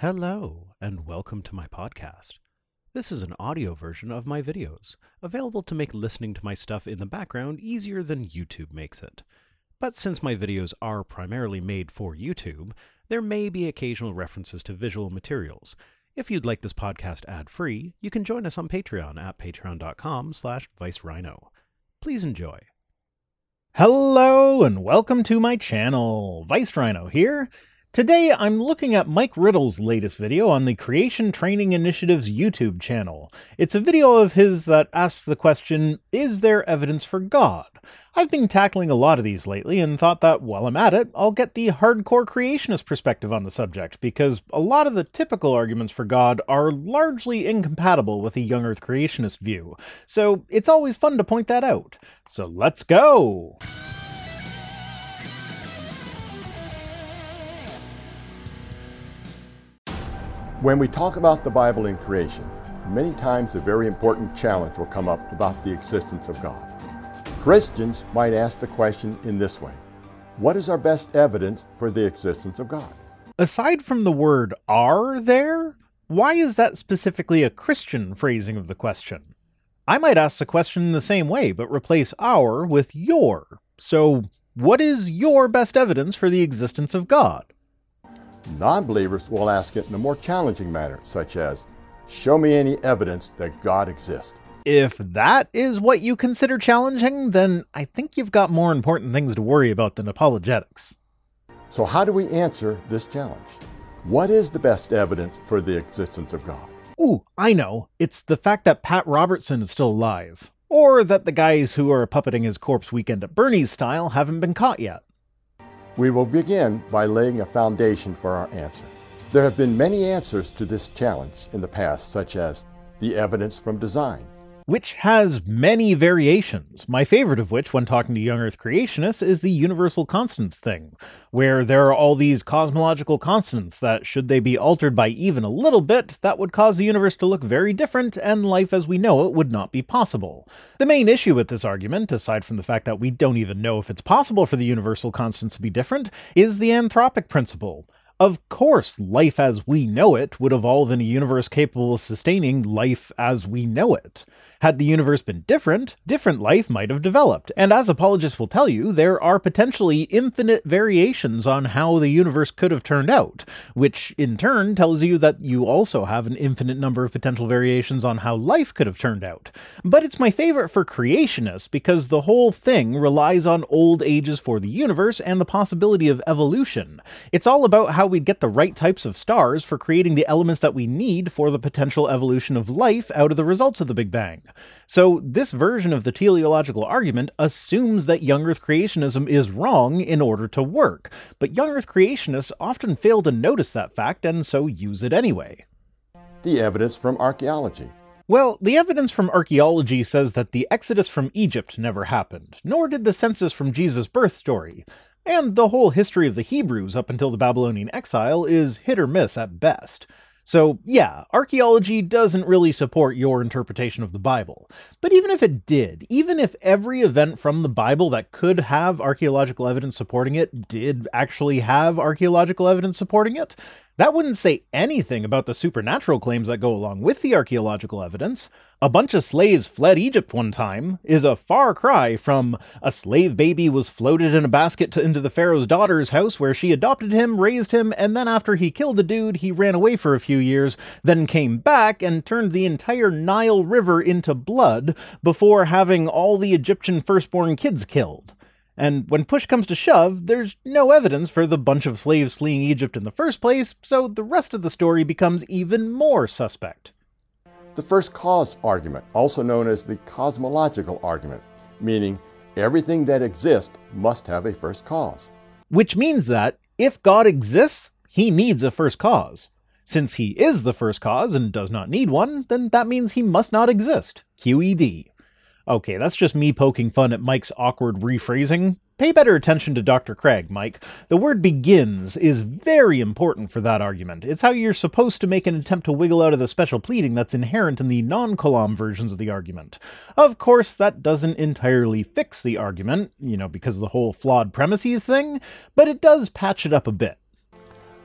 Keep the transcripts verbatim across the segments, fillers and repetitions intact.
Hello, and welcome to my podcast. This is an audio version of my videos, available to make listening to my stuff in the background easier than YouTube makes it. But since my videos are primarily made for YouTube, there may be occasional references to visual materials. If you'd like this podcast ad-free, you can join us on Patreon at patreon dot com slash vice rhino. Please enjoy. Hello and welcome to my channel. Vice Rhino here. Today I'm looking at Mike Riddle's latest video on the Creation Training Initiative's YouTube channel. It's a video of his that asks the question, is there evidence for God? I've been tackling a lot of these lately and thought that while I'm at it, I'll get the hardcore creationist perspective on the subject, because a lot of the typical arguments for God are largely incompatible with a young earth creationist view, so it's always fun to point that out. So let's go! When we talk about the Bible and creation, many times a very important challenge will come up about the existence of God. Christians might ask the question in this way: what is our best evidence for the existence of God? Aside from the word "are there," why is that specifically a Christian phrasing of the question? I might ask the question in the same way, but replace "our" with "your." So, what is your best evidence for the existence of God? Non-believers will ask it in a more challenging manner, such as, show me any evidence that God exists. If that is what you consider challenging, then I think you've got more important things to worry about than apologetics. So how do we answer this challenge? What is the best evidence for the existence of God? Ooh, I know. It's the fact that Pat Robertson is still alive. Or that the guys who are puppeting his corpse Weekend at Bernie's style haven't been caught yet. We will begin by laying a foundation for our answer. There have been many answers to this challenge in the past, such as the evidence from design, which has many variations, my favorite of which when talking to young earth creationists is the universal constants thing, where there are all these cosmological constants that, should they be altered by even a little bit, that would cause the universe to look very different and life as we know it would not be possible. The main issue with this argument, aside from the fact that we don't even know if it's possible for the universal constants to be different, is the anthropic principle. Of course, life as we know it would evolve in a universe capable of sustaining life as we know it. Had the universe been different, different life might have developed, and as apologists will tell you, there are potentially infinite variations on how the universe could have turned out, which in turn tells you that you also have an infinite number of potential variations on how life could have turned out. But it's my favorite for creationists because the whole thing relies on old ages for the universe and the possibility of evolution. It's all about how we'd get the right types of stars for creating the elements that we need for the potential evolution of life out of the results of the Big Bang. So this version of the teleological argument assumes that young earth creationism is wrong in order to work, but young earth creationists often fail to notice that fact and so use it anyway. The evidence from archaeology. Well, the evidence from archaeology says that the exodus from Egypt never happened, nor did the census from Jesus' birth story. And the whole history of the Hebrews up until the Babylonian exile is hit or miss at best. So yeah, archaeology doesn't really support your interpretation of the Bible. But even if it did, even if every event from the Bible that could have archaeological evidence supporting it did actually have archaeological evidence supporting it, that wouldn't say anything about the supernatural claims that go along with the archaeological evidence. A bunch of slaves fled Egypt one time is a far cry from a slave baby was floated in a basket to, into the Pharaoh's daughter's house where she adopted him, raised him, and then after he killed the dude, he ran away for a few years, then came back and turned the entire Nile River into blood before having all the Egyptian firstborn kids killed. And when push comes to shove, there's no evidence for the bunch of slaves fleeing Egypt in the first place, so the rest of the story becomes even more suspect. The first cause argument, also known as the cosmological argument, meaning everything that exists must have a first cause. Which means that if God exists, he needs a first cause. Since he is the first cause and does not need one, then that means he must not exist. Q E D. Okay, that's just me poking fun at Mike's awkward rephrasing. Pay better attention to Doctor Craig, Mike. The word begins is very important for that argument. It's how you're supposed to make an attempt to wiggle out of the special pleading that's inherent in the non-Kalam versions of the argument. Of course, that doesn't entirely fix the argument, you know, because of the whole flawed premises thing, but it does patch it up a bit.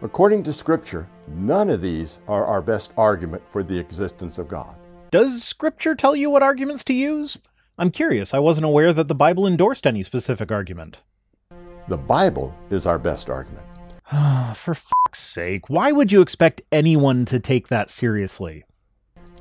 According to Scripture, none of these are our best argument for the existence of God. Does Scripture tell you what arguments to use? I'm curious, I wasn't aware that the Bible endorsed any specific argument. The Bible is our best argument. For fuck's sake, why would you expect anyone to take that seriously?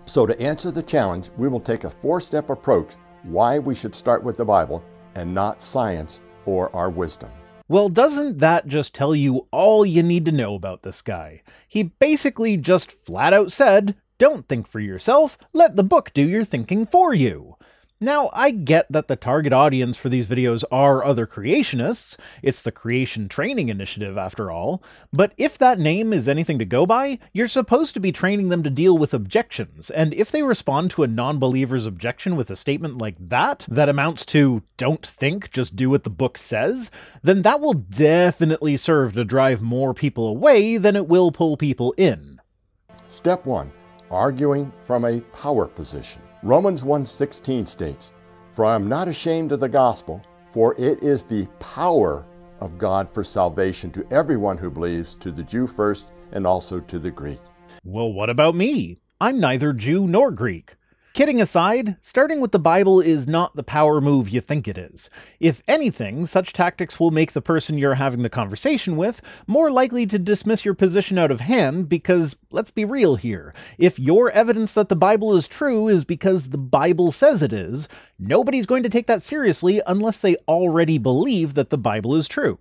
So to answer the challenge, we will take a four-step approach why we should start with the Bible and not science or our wisdom. Well, doesn't that just tell you all you need to know about this guy? He basically just flat out said, don't think for yourself, let the book do your thinking for you. Now, I get that the target audience for these videos are other creationists, it's the Creation Training Initiative after all, but if that name is anything to go by, you're supposed to be training them to deal with objections, and if they respond to a non-believer's objection with a statement like that, that amounts to, don't think, just do what the book says, then that will definitely serve to drive more people away than it will pull people in. Step one. Arguing from a power position. Romans one sixteen states, "For I am not ashamed of the gospel, for it is the power of God for salvation to everyone who believes, to the Jew first and also to the Greek." Well, what about me? I'm neither Jew nor Greek. Kidding aside, starting with the Bible is not the power move you think it is. If anything, such tactics will make the person you're having the conversation with more likely to dismiss your position out of hand because, let's be real here, if your evidence that the Bible is true is because the Bible says it is, nobody's going to take that seriously unless they already believe that the Bible is true.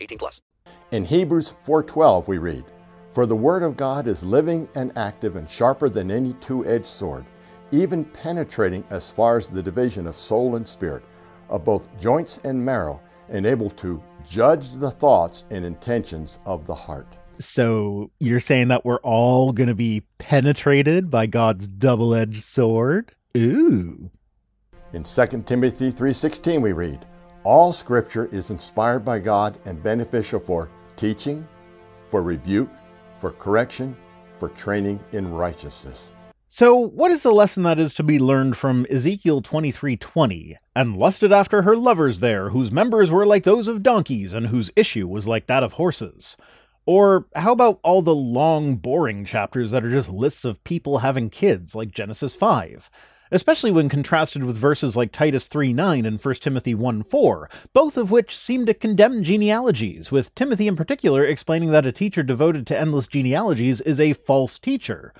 eighteen plus. In Hebrews four twelve we read, "For the word of God is living and active and sharper than any two-edged sword, even penetrating as far as the division of soul and spirit, of both joints and marrow, and able to judge the thoughts and intentions of the heart." So you're saying that we're all going to be penetrated by God's double-edged sword? Ooh. In Second Timothy three sixteen we read, "All Scripture is inspired by God and beneficial for teaching, for rebuke, for correction, for training in righteousness." So what is the lesson that is to be learned from Ezekiel twenty-three twenty? "And lusted after her lovers there, whose members were like those of donkeys, and whose issue was like that of horses." Or how about all the long, boring chapters that are just lists of people having kids, like Genesis five? Especially when contrasted with verses like Titus three nine and First Timothy one four, both of which seem to condemn genealogies, with Timothy in particular explaining that a teacher devoted to endless genealogies is a false teacher.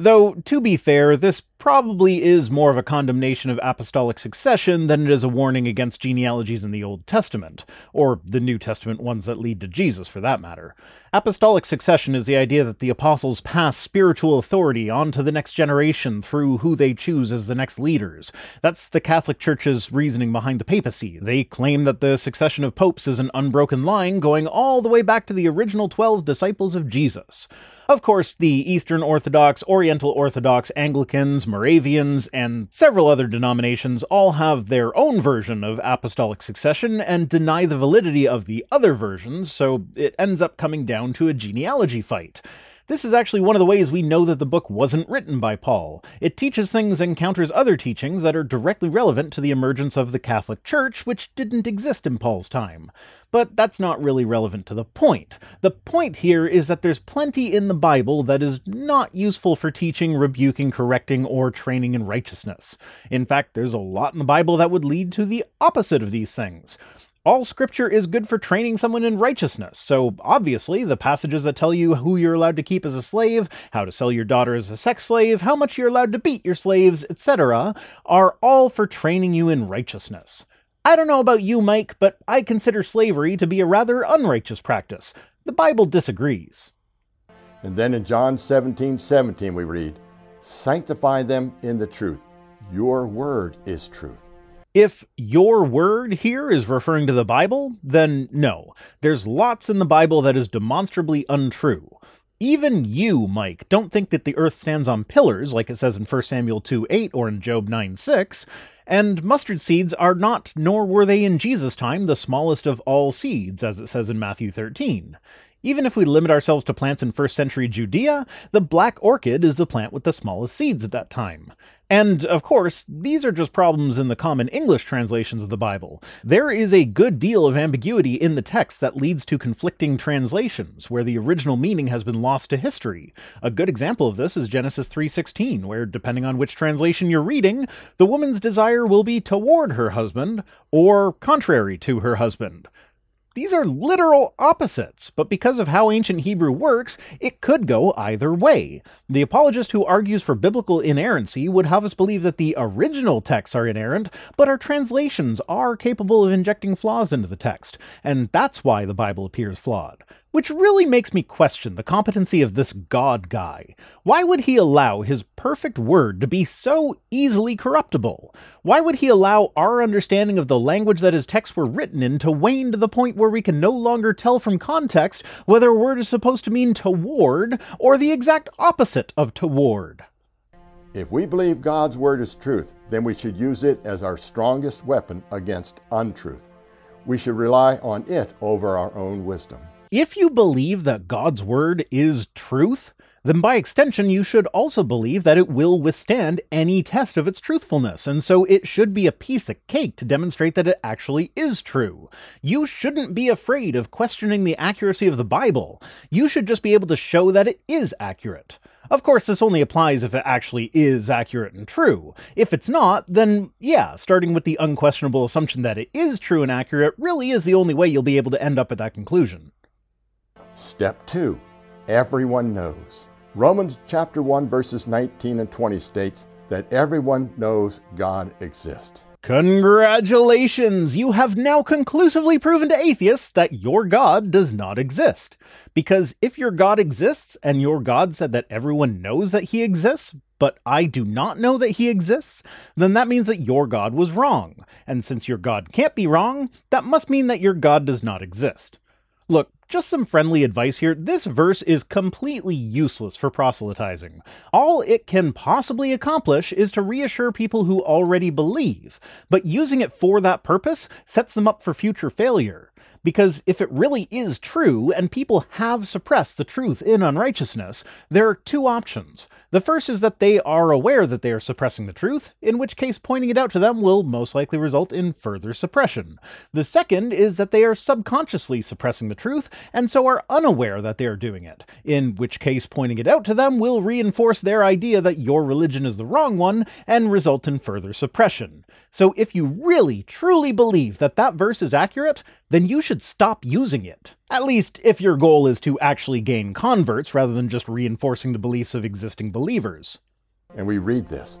Though, to be fair, this probably is more of a condemnation of apostolic succession than it is a warning against genealogies in the Old Testament, or the New Testament ones that lead to Jesus, for that matter. Apostolic succession is the idea that the apostles pass spiritual authority on to the next generation through who they choose as the next leaders. That's the Catholic Church's reasoning behind the papacy. They claim that the succession of popes is an unbroken line going all the way back to the original twelve disciples of Jesus. Of course, the Eastern Orthodox, Oriental Orthodox, Anglicans, Moravians, and several other denominations all have their own version of apostolic succession and deny the validity of the other versions, so it ends up coming down to a genealogy fight. This is actually one of the ways we know that the book wasn't written by Paul. It teaches things and counters other teachings that are directly relevant to the emergence of the Catholic Church, which didn't exist in Paul's time. But that's not really relevant to the point. The point here is that there's plenty in the Bible that is not useful for teaching, rebuking, correcting, or training in righteousness. In fact, there's a lot in the Bible that would lead to the opposite of these things. All scripture is good for training someone in righteousness, so obviously the passages that tell you who you're allowed to keep as a slave, how to sell your daughter as a sex slave, how much you're allowed to beat your slaves, et cetera, are all for training you in righteousness. I don't know about you, Mike, but I consider slavery to be a rather unrighteous practice. The Bible disagrees. And then in John seventeen seventeen we read, "Sanctify them in the truth. Your word is truth." If your word here is referring to the Bible, then no. There's lots in the Bible that is demonstrably untrue. Even you, Mike, don't think that the earth stands on pillars, like it says in First Samuel two eight or in Job nine six, and mustard seeds are not, nor were they in Jesus' time, the smallest of all seeds, as it says in Matthew thirteen. Even if we limit ourselves to plants in first century Judea, the black orchid is the plant with the smallest seeds at that time. And, of course, these are just problems in the common English translations of the Bible. There is a good deal of ambiguity in the text that leads to conflicting translations, where the original meaning has been lost to history. A good example of this is Genesis three sixteen, where, depending on which translation you're reading, the woman's desire will be toward her husband, or contrary to her husband. These are literal opposites, but because of how ancient Hebrew works, it could go either way. The apologist who argues for biblical inerrancy would have us believe that the original texts are inerrant, but our translations are capable of injecting flaws into the text, and that's why the Bible appears flawed. Which really makes me question the competency of this God guy. Why would he allow his perfect word to be so easily corruptible? Why would he allow our understanding of the language that his texts were written in to wane to the point where we can no longer tell from context whether a word is supposed to mean toward or the exact opposite of toward? If we believe God's word is truth, then we should use it as our strongest weapon against untruth. We should rely on it over our own wisdom. If you believe that God's word is truth, then by extension you should also believe that it will withstand any test of its truthfulness, and so it should be a piece of cake to demonstrate that it actually is true. You shouldn't be afraid of questioning the accuracy of the Bible. You should just be able to show that it is accurate. Of course, this only applies if it actually is accurate and true. If it's not, then yeah, starting with the unquestionable assumption that it is true and accurate really is the only way you'll be able to end up at that conclusion. Step two, everyone knows. Romans chapter one, verses nineteen and twenty states that everyone knows God exists. Congratulations! You have now conclusively proven to atheists that your God does not exist. Because if your God exists, and your God said that everyone knows that he exists, but I do not know that he exists, then that means that your God was wrong. And since your God can't be wrong, that must mean that your God does not exist. Look, just some friendly advice here. This verse is completely useless for proselytizing. All it can possibly accomplish is to reassure people who already believe, but using it for that purpose sets them up for future failure. Because if it really is true, and people have suppressed the truth in unrighteousness, there are two options. The first is that they are aware that they are suppressing the truth, in which case pointing it out to them will most likely result in further suppression. The second is that they are subconsciously suppressing the truth, and so are unaware that they are doing it, in which case pointing it out to them will reinforce their idea that your religion is the wrong one, and result in further suppression. So if you really, truly believe that that verse is accurate, then you should stop using it. At least if your goal is to actually gain converts rather than just reinforcing the beliefs of existing believers. And we read this,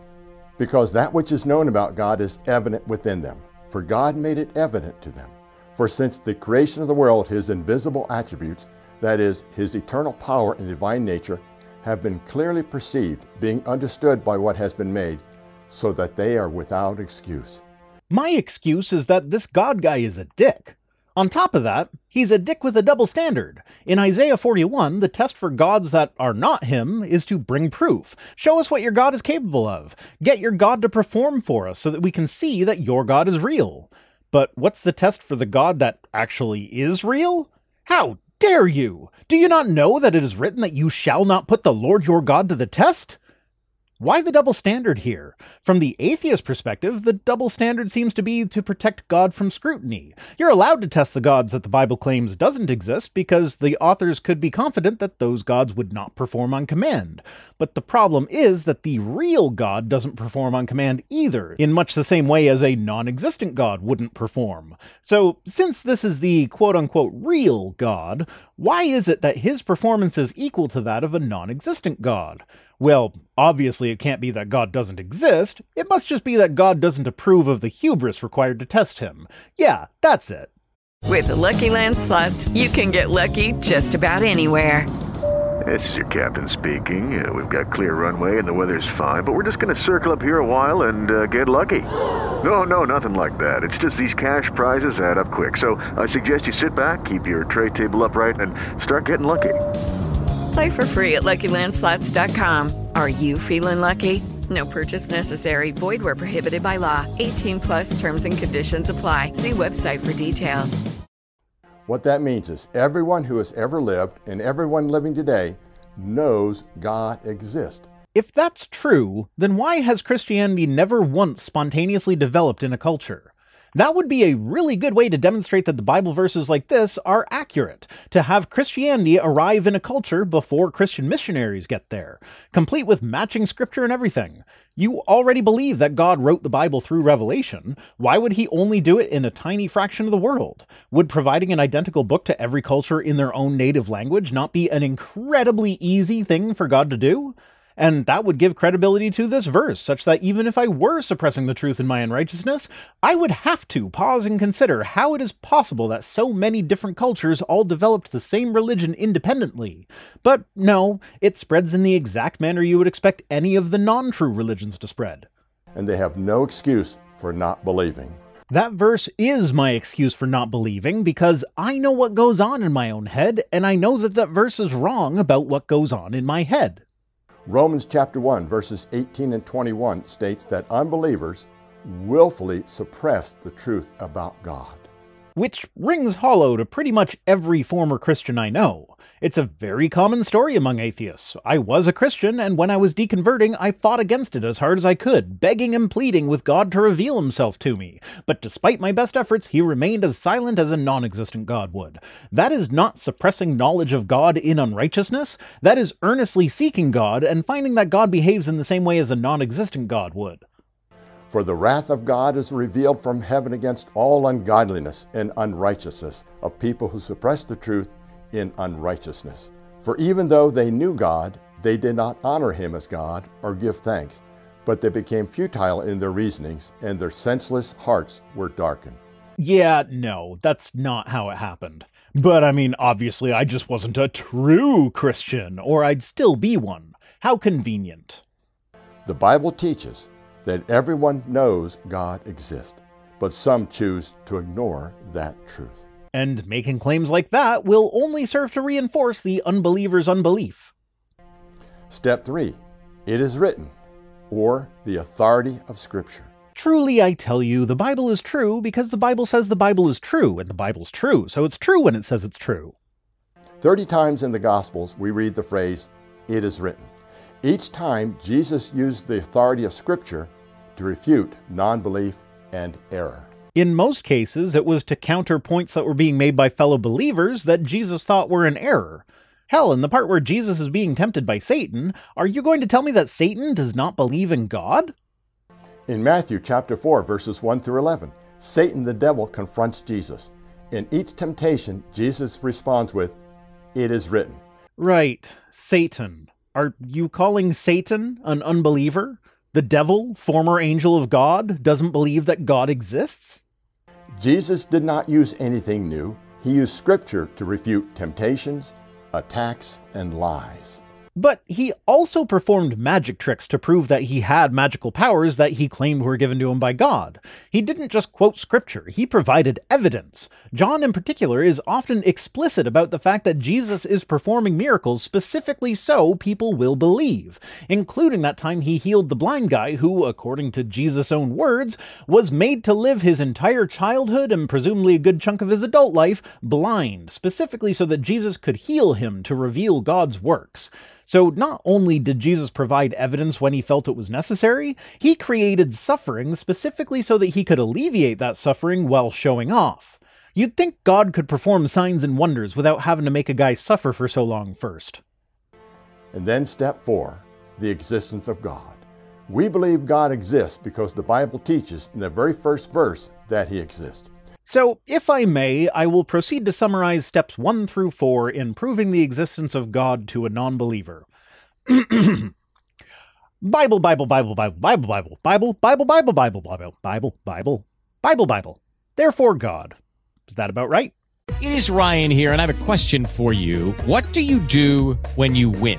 because that which is known about God is evident within them, for God made it evident to them. For since the creation of the world, his invisible attributes, that is, his eternal power and divine nature, have been clearly perceived, being understood by what has been made, so that they are without excuse. My excuse is that this God guy is a dick. On top of that, he's a dick with a double standard. In Isaiah forty-one, the test for gods that are not him is to bring proof. Show us what your God is capable of. Get your God to perform for us so that we can see that your God is real. But what's the test for the God that actually is real? How dare you? Do you not know that it is written that you shall not put the Lord your God to the test? Why the double standard here? From the atheist perspective, the double standard seems to be to protect God from scrutiny. You're allowed to test the gods that the Bible claims doesn't exist because the authors could be confident that those gods would not perform on command. But the problem is that the real God doesn't perform on command either, in much the same way as a non-existent God wouldn't perform. So, since this is the quote-unquote real God, why is it that his performance is equal to that of a non-existent God? Well, obviously it can't be that God doesn't exist, it must just be that God doesn't approve of the hubris required to test him. Yeah, that's it. With the Lucky Land Slots, you can get lucky just about anywhere. This is your captain speaking. Uh, we've got clear runway and the weather's fine, but we're just going to circle up here a while and uh, get lucky. No, no, nothing like that. It's just these cash prizes add up quick. So I suggest you sit back, keep your tray table upright, and start getting lucky. Play for free at Lucky Land Slots dot com. Are you feeling lucky? No purchase necessary. Void where prohibited by law. eighteen plus terms and conditions apply. See website for details. What that means is everyone who has ever lived and everyone living today knows God exists. If that's true, then why has Christianity never once spontaneously developed in a culture? That would be a really good way to demonstrate that the Bible verses like this are accurate, to have Christianity arrive in a culture before Christian missionaries get there, complete with matching scripture and everything. You already believe that God wrote the Bible through revelation. Why would he only do it in a tiny fraction of the world? Would providing an identical book to every culture in their own native language not be an incredibly easy thing for God to do? And that would give credibility to this verse, such that even if I were suppressing the truth in my unrighteousness, I would have to pause and consider how it is possible that so many different cultures all developed the same religion independently. But no, it spreads in the exact manner you would expect any of the non-true religions to spread. And they have no excuse for not believing. That verse is my excuse for not believing, because I know what goes on in my own head, and I know that that verse is wrong about what goes on in my head. Romans chapter one, verses eighteen and twenty-one states that unbelievers willfully suppress the truth about God. Which rings hollow to pretty much every former Christian I know. It's a very common story among atheists. I was a Christian, and when I was deconverting, I fought against it as hard as I could, begging and pleading with God to reveal himself to me. But despite my best efforts, he remained as silent as a non-existent God would. That is not suppressing knowledge of God in unrighteousness. That is earnestly seeking God and finding that God behaves in the same way as a non-existent God would. For the wrath of God is revealed from heaven against all ungodliness and unrighteousness of people who suppress the truth in unrighteousness. For even though they knew God, they did not honor him as God or give thanks, but they became futile in their reasonings, and their senseless hearts were darkened. Yeah, no, that's not how it happened. But I mean, obviously, I just wasn't a true Christian, or I'd still be one. How convenient. The Bible teaches that everyone knows God exists, but some choose to ignore that truth. And making claims like that will only serve to reinforce the unbeliever's unbelief. Step three, it is written, or the authority of Scripture. Truly, I tell you, the Bible is true because the Bible says the Bible is true, and the Bible's true, so it's true when it says it's true. Thirty times in the Gospels, we read the phrase, it is written. Each time, Jesus used the authority of Scripture to refute non-belief and error. In most cases, it was to counter points that were being made by fellow believers that Jesus thought were in error. Hell, in the part where Jesus is being tempted by Satan, are you going to tell me that Satan does not believe in God? In Matthew chapter four, verses one through eleven, Satan the devil confronts Jesus. In each temptation, Jesus responds with, "It is written." Right, Satan. Are you calling Satan an unbeliever? The devil, former angel of God, doesn't believe that God exists? Jesus did not use anything new. He used Scripture to refute temptations, attacks, and lies. But he also performed magic tricks to prove that he had magical powers that he claimed were given to him by God. He didn't just quote Scripture, he provided evidence. John in particular is often explicit about the fact that Jesus is performing miracles specifically so people will believe, including that time he healed the blind guy who, according to Jesus' own words, was made to live his entire childhood and presumably a good chunk of his adult life blind, specifically so that Jesus could heal him to reveal God's works. So not only did Jesus provide evidence when he felt it was necessary, he created suffering specifically so that he could alleviate that suffering while showing off. You'd think God could perform signs and wonders without having to make a guy suffer for so long first. And then step four, the existence of God. We believe God exists because the Bible teaches in the very first verse that he exists. So, if I may, I will proceed to summarize steps one through four in proving the existence of God to a non-believer. Bible, Bible, Bible, Bible, Bible, Bible, Bible, Bible, Bible, Bible, Bible, Bible, Bible, Bible, Bible. Therefore, God. Is that about right? It is Ryan here, and I have a question for you. What do you do when you win?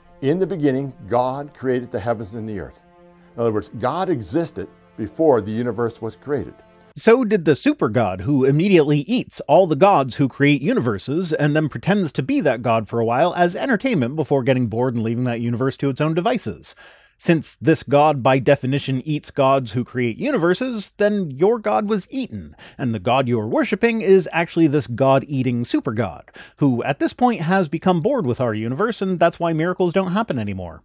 in the beginning, God created the heavens and the earth. In other words, God existed before the universe was created. So did the super god who immediately eats all the gods who create universes and then pretends to be that god for a while as entertainment before getting bored and leaving that universe to its own devices. Since this god by definition eats gods who create universes, then your god was eaten, and the god you are worshipping is actually this god-eating super god, who at this point has become bored with our universe, and that's why miracles don't happen anymore.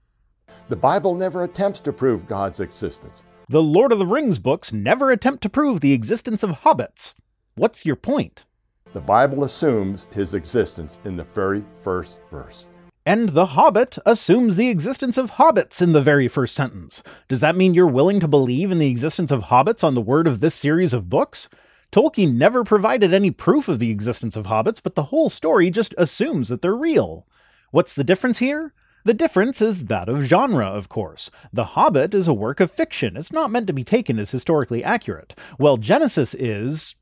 The Bible never attempts to prove God's existence. The Lord of the Rings books never attempt to prove the existence of hobbits. What's your point? The Bible assumes his existence in the very first verse. And The Hobbit assumes the existence of hobbits in the very first sentence. Does that mean you're willing to believe in the existence of hobbits on the word of this series of books? Tolkien never provided any proof of the existence of hobbits, but the whole story just assumes that they're real. What's the difference here? The difference is that of genre, of course. The Hobbit is a work of fiction. It's not meant to be taken as historically accurate. Well, Genesis is...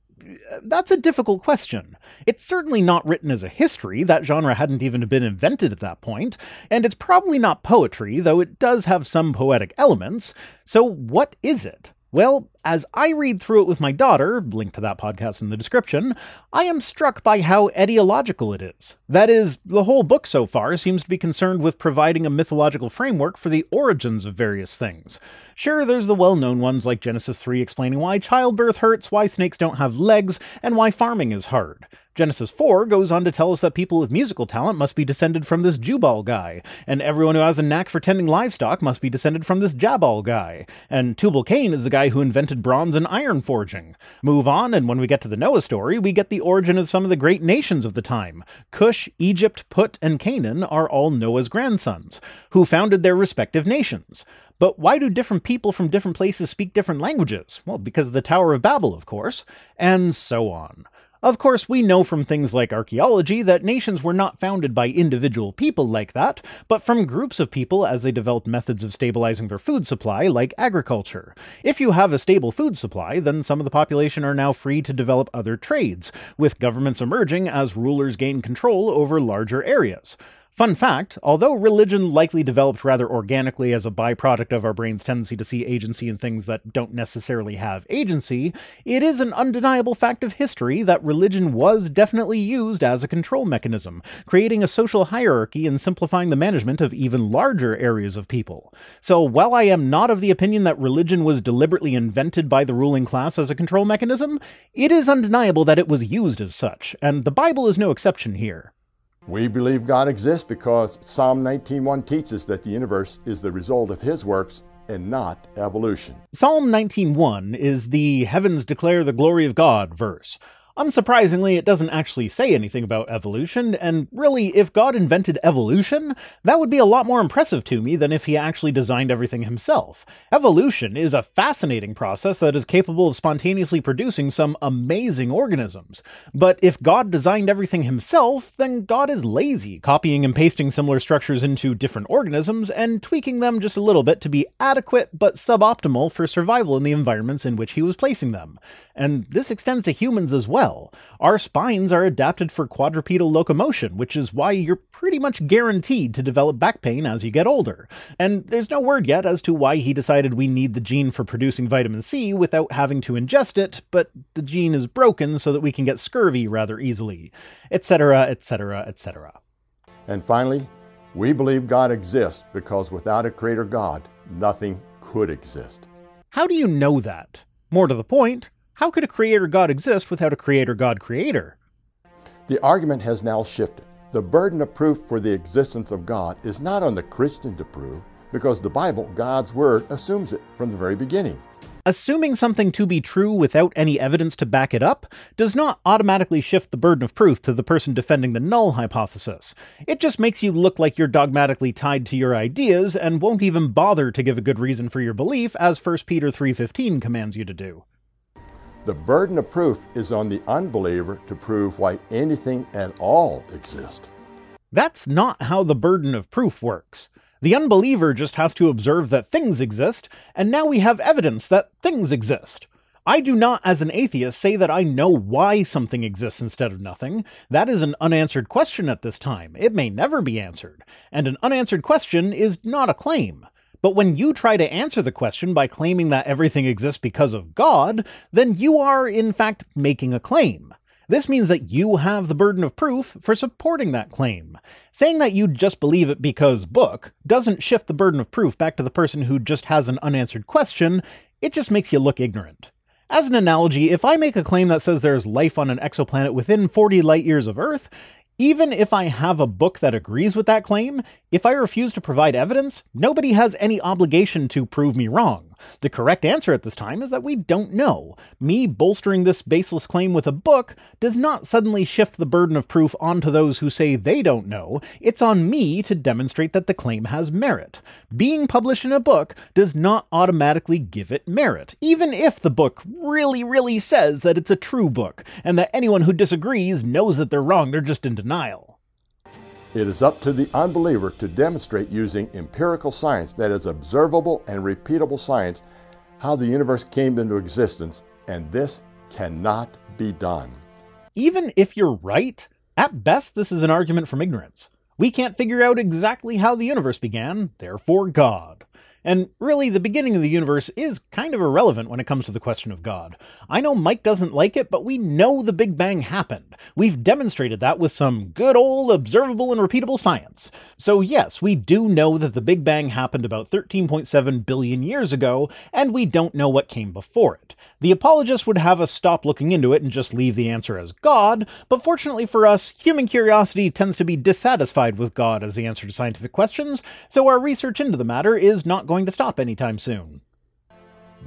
that's a difficult question. It's certainly not written as a history. That genre hadn't even been invented at that point. And it's probably not poetry, though it does have some poetic elements. So what is it? Well, as I read through it with my daughter, link to that podcast in the description, I am struck by how ideological it is. That is, the whole book so far seems to be concerned with providing a mythological framework for the origins of various things. Sure, there's the well-known ones like Genesis three explaining why childbirth hurts, why snakes don't have legs, and why farming is hard. Genesis four goes on to tell us that people with musical talent must be descended from this Jubal guy, and everyone who has a knack for tending livestock must be descended from this Jabal guy, and Tubal-Cain is the guy who invented bronze and iron forging. Move on, and when we get to the Noah story, we get the origin of some of the great nations of the time. Cush, Egypt, Put, and Canaan are all Noah's grandsons, who founded their respective nations. But why do different people from different places speak different languages? Well, because of the Tower of Babel, of course, and so on. Of course, we know from things like archaeology that nations were not founded by individual people like that, but from groups of people as they developed methods of stabilizing their food supply, like agriculture. If you have a stable food supply, then some of the population are now free to develop other trades, with governments emerging as rulers gain control over larger areas. Fun fact, although religion likely developed rather organically as a byproduct of our brain's tendency to see agency in things that don't necessarily have agency, it is an undeniable fact of history that religion was definitely used as a control mechanism, creating a social hierarchy and simplifying the management of even larger areas of people. So while I am not of the opinion that religion was deliberately invented by the ruling class as a control mechanism, it is undeniable that it was used as such, and the Bible is no exception here. We believe God exists because Psalm nineteen one teaches that the universe is the result of his works and not evolution. Psalm nineteen one is the heavens declare the glory of God verse. Unsurprisingly, it doesn't actually say anything about evolution, and really, if God invented evolution, that would be a lot more impressive to me than if he actually designed everything himself. Evolution is a fascinating process that is capable of spontaneously producing some amazing organisms. But if God designed everything himself, then God is lazy, copying and pasting similar structures into different organisms and tweaking them just a little bit to be adequate but suboptimal for survival in the environments in which he was placing them. And this extends to humans as well. well. Our spines are adapted for quadrupedal locomotion, which is why you're pretty much guaranteed to develop back pain as you get older. And there's no word yet as to why he decided we need the gene for producing vitamin C without having to ingest it, but the gene is broken so that we can get scurvy rather easily, et cetera, et cetera, et cetera. And finally, we believe God exists because without a creator God, nothing could exist. How do you know that? More to the point, how could a creator God exist without a creator God creator? The argument has now shifted. The burden of proof for the existence of God is not on the Christian to prove, because the Bible, God's Word, assumes it from the very beginning. Assuming something to be true without any evidence to back it up does not automatically shift the burden of proof to the person defending the null hypothesis. It just makes you look like you're dogmatically tied to your ideas and won't even bother to give a good reason for your belief, as First Peter three fifteen commands you to do. The burden of proof is on the unbeliever to prove why anything at all exists. That's not how the burden of proof works. The unbeliever just has to observe that things exist, and now we have evidence that things exist. I do not, as an atheist, say that I know why something exists instead of nothing. That is an unanswered question at this time. It may never be answered. And an unanswered question is not a claim. But when you try to answer the question by claiming that everything exists because of God, then you are, in fact, making a claim. This means that you have the burden of proof for supporting that claim. Saying that you just believe it because book doesn't shift the burden of proof back to the person who just has an unanswered question, it just makes you look ignorant. As an analogy, if I make a claim that says there's life on an exoplanet within forty light years of Earth, even if I have a book that agrees with that claim, if I refuse to provide evidence, nobody has any obligation to prove me wrong. The correct answer at this time is that we don't know. Me bolstering this baseless claim with a book does not suddenly shift the burden of proof onto those who say they don't know. It's on me to demonstrate that the claim has merit. Being published in a book does not automatically give it merit, even if the book really, really says that it's a true book, and that anyone who disagrees knows that they're wrong, they're just in denial. It is up to the unbeliever to demonstrate using empirical science, that is observable and repeatable science, how the universe came into existence, and this cannot be done. Even if you're right, at best this is an argument from ignorance. We can't figure out exactly how the universe began, therefore God. And really, the beginning of the universe is kind of irrelevant when it comes to the question of God. I know Mike doesn't like it, but we know the Big Bang happened. We've demonstrated that with some good old observable and repeatable science. So yes, we do know that the Big Bang happened about thirteen point seven billion years ago, and we don't know what came before it. The apologists would have us stop looking into it and just leave the answer as God, but fortunately for us, human curiosity tends to be dissatisfied with God as the answer to scientific questions, so our research into the matter is not going going to stop anytime soon.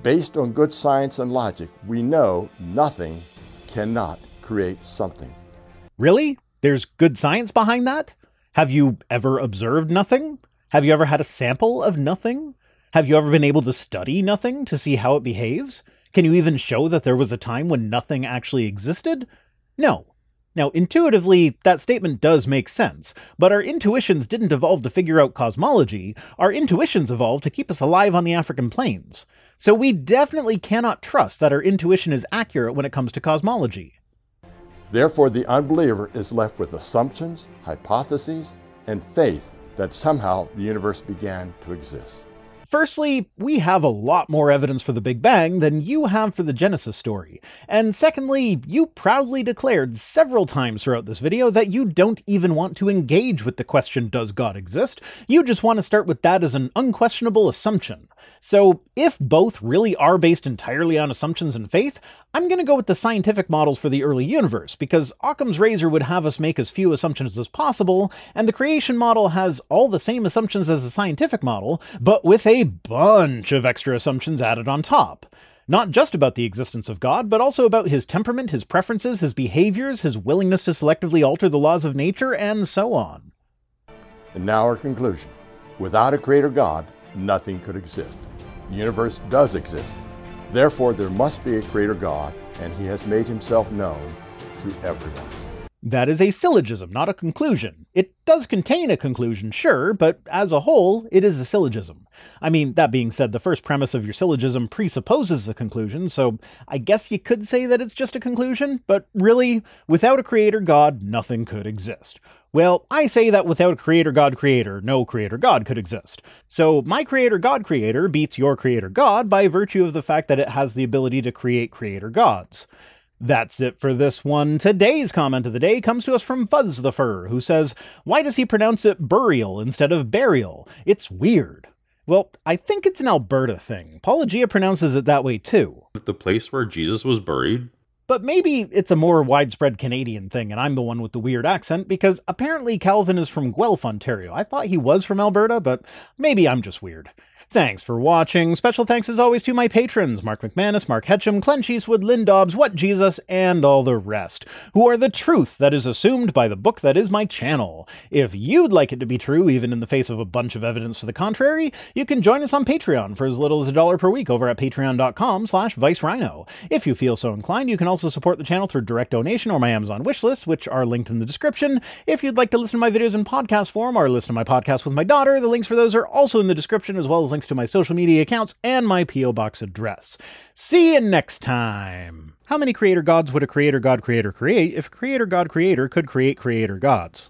Based on good science and logic, we know nothing cannot create something. Really? There's good science behind that? Have you ever observed nothing? Have you ever had a sample of nothing? Have you ever been able to study nothing to see how it behaves? Can you even show that there was a time when nothing actually existed? No. Now, intuitively, that statement does make sense, but our intuitions didn't evolve to figure out cosmology. Our intuitions evolved to keep us alive on the African plains. So we definitely cannot trust that our intuition is accurate when it comes to cosmology. Therefore, the unbeliever is left with assumptions, hypotheses, and faith that somehow the universe began to exist. Firstly, we have a lot more evidence for the Big Bang than you have for the Genesis story. And secondly, you proudly declared several times throughout this video that you don't even want to engage with the question, does God exist? You just want to start with that as an unquestionable assumption. So if both really are based entirely on assumptions and faith, I'm going to go with the scientific models for the early universe, because Occam's razor would have us make as few assumptions as possible, and the creation model has all the same assumptions as the scientific model, but with a a bunch of extra assumptions added on top. Not just about the existence of God, but also about his temperament, his preferences, his behaviors, his willingness to selectively alter the laws of nature, and so on. And now our conclusion. Without a creator God, nothing could exist. The universe does exist. Therefore, there must be a creator God, and he has made himself known to everyone. That is a syllogism, not a conclusion. It does contain a conclusion, sure, but as a whole, it is a syllogism. I mean, that being said, the first premise of your syllogism presupposes a conclusion, so I guess you could say that it's just a conclusion, but really, without a creator god, nothing could exist. Well, I say that without a creator god creator, no creator god could exist. So my creator god creator beats your creator god by virtue of the fact that it has the ability to create creator gods. That's it for this one. Today's comment of the day comes to us from Fuzz the Fur, who says, "Why does he pronounce it burial instead of burial? It's weird." Well, I think it's an Alberta thing. Paulogia pronounces it that way too. The place where Jesus was buried? But maybe it's a more widespread Canadian thing and I'm the one with the weird accent, because apparently Calvin is from Guelph, Ontario. I thought he was from Alberta, but maybe I'm just weird. Thanks for watching. Special thanks as always to my patrons, Mark McManus, Mark Hetchum, Clen Cheesewood, Lynn Dobbs, What Jesus, and all the rest, who are the truth that is assumed by the book that is my channel. If you'd like it to be true, even in the face of a bunch of evidence to the contrary, you can join us on Patreon for as little as a dollar per week over at patreon.com slash Vice Rhino. If you feel so inclined, you can also support the channel through direct donation or my Amazon wishlist, which are linked in the description. If you'd like to listen to my videos in podcast form or listen to my podcast with my daughter, the links for those are also in the description, as well as links to my social media accounts and my P O box address. See you next time. How many creator gods would a creator god creator create if creator god creator could create creator gods?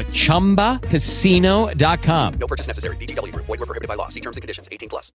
at chumba casino dot com. No purchase necessary. V G W Group. Void where prohibited by law. See terms and conditions. eighteen plus.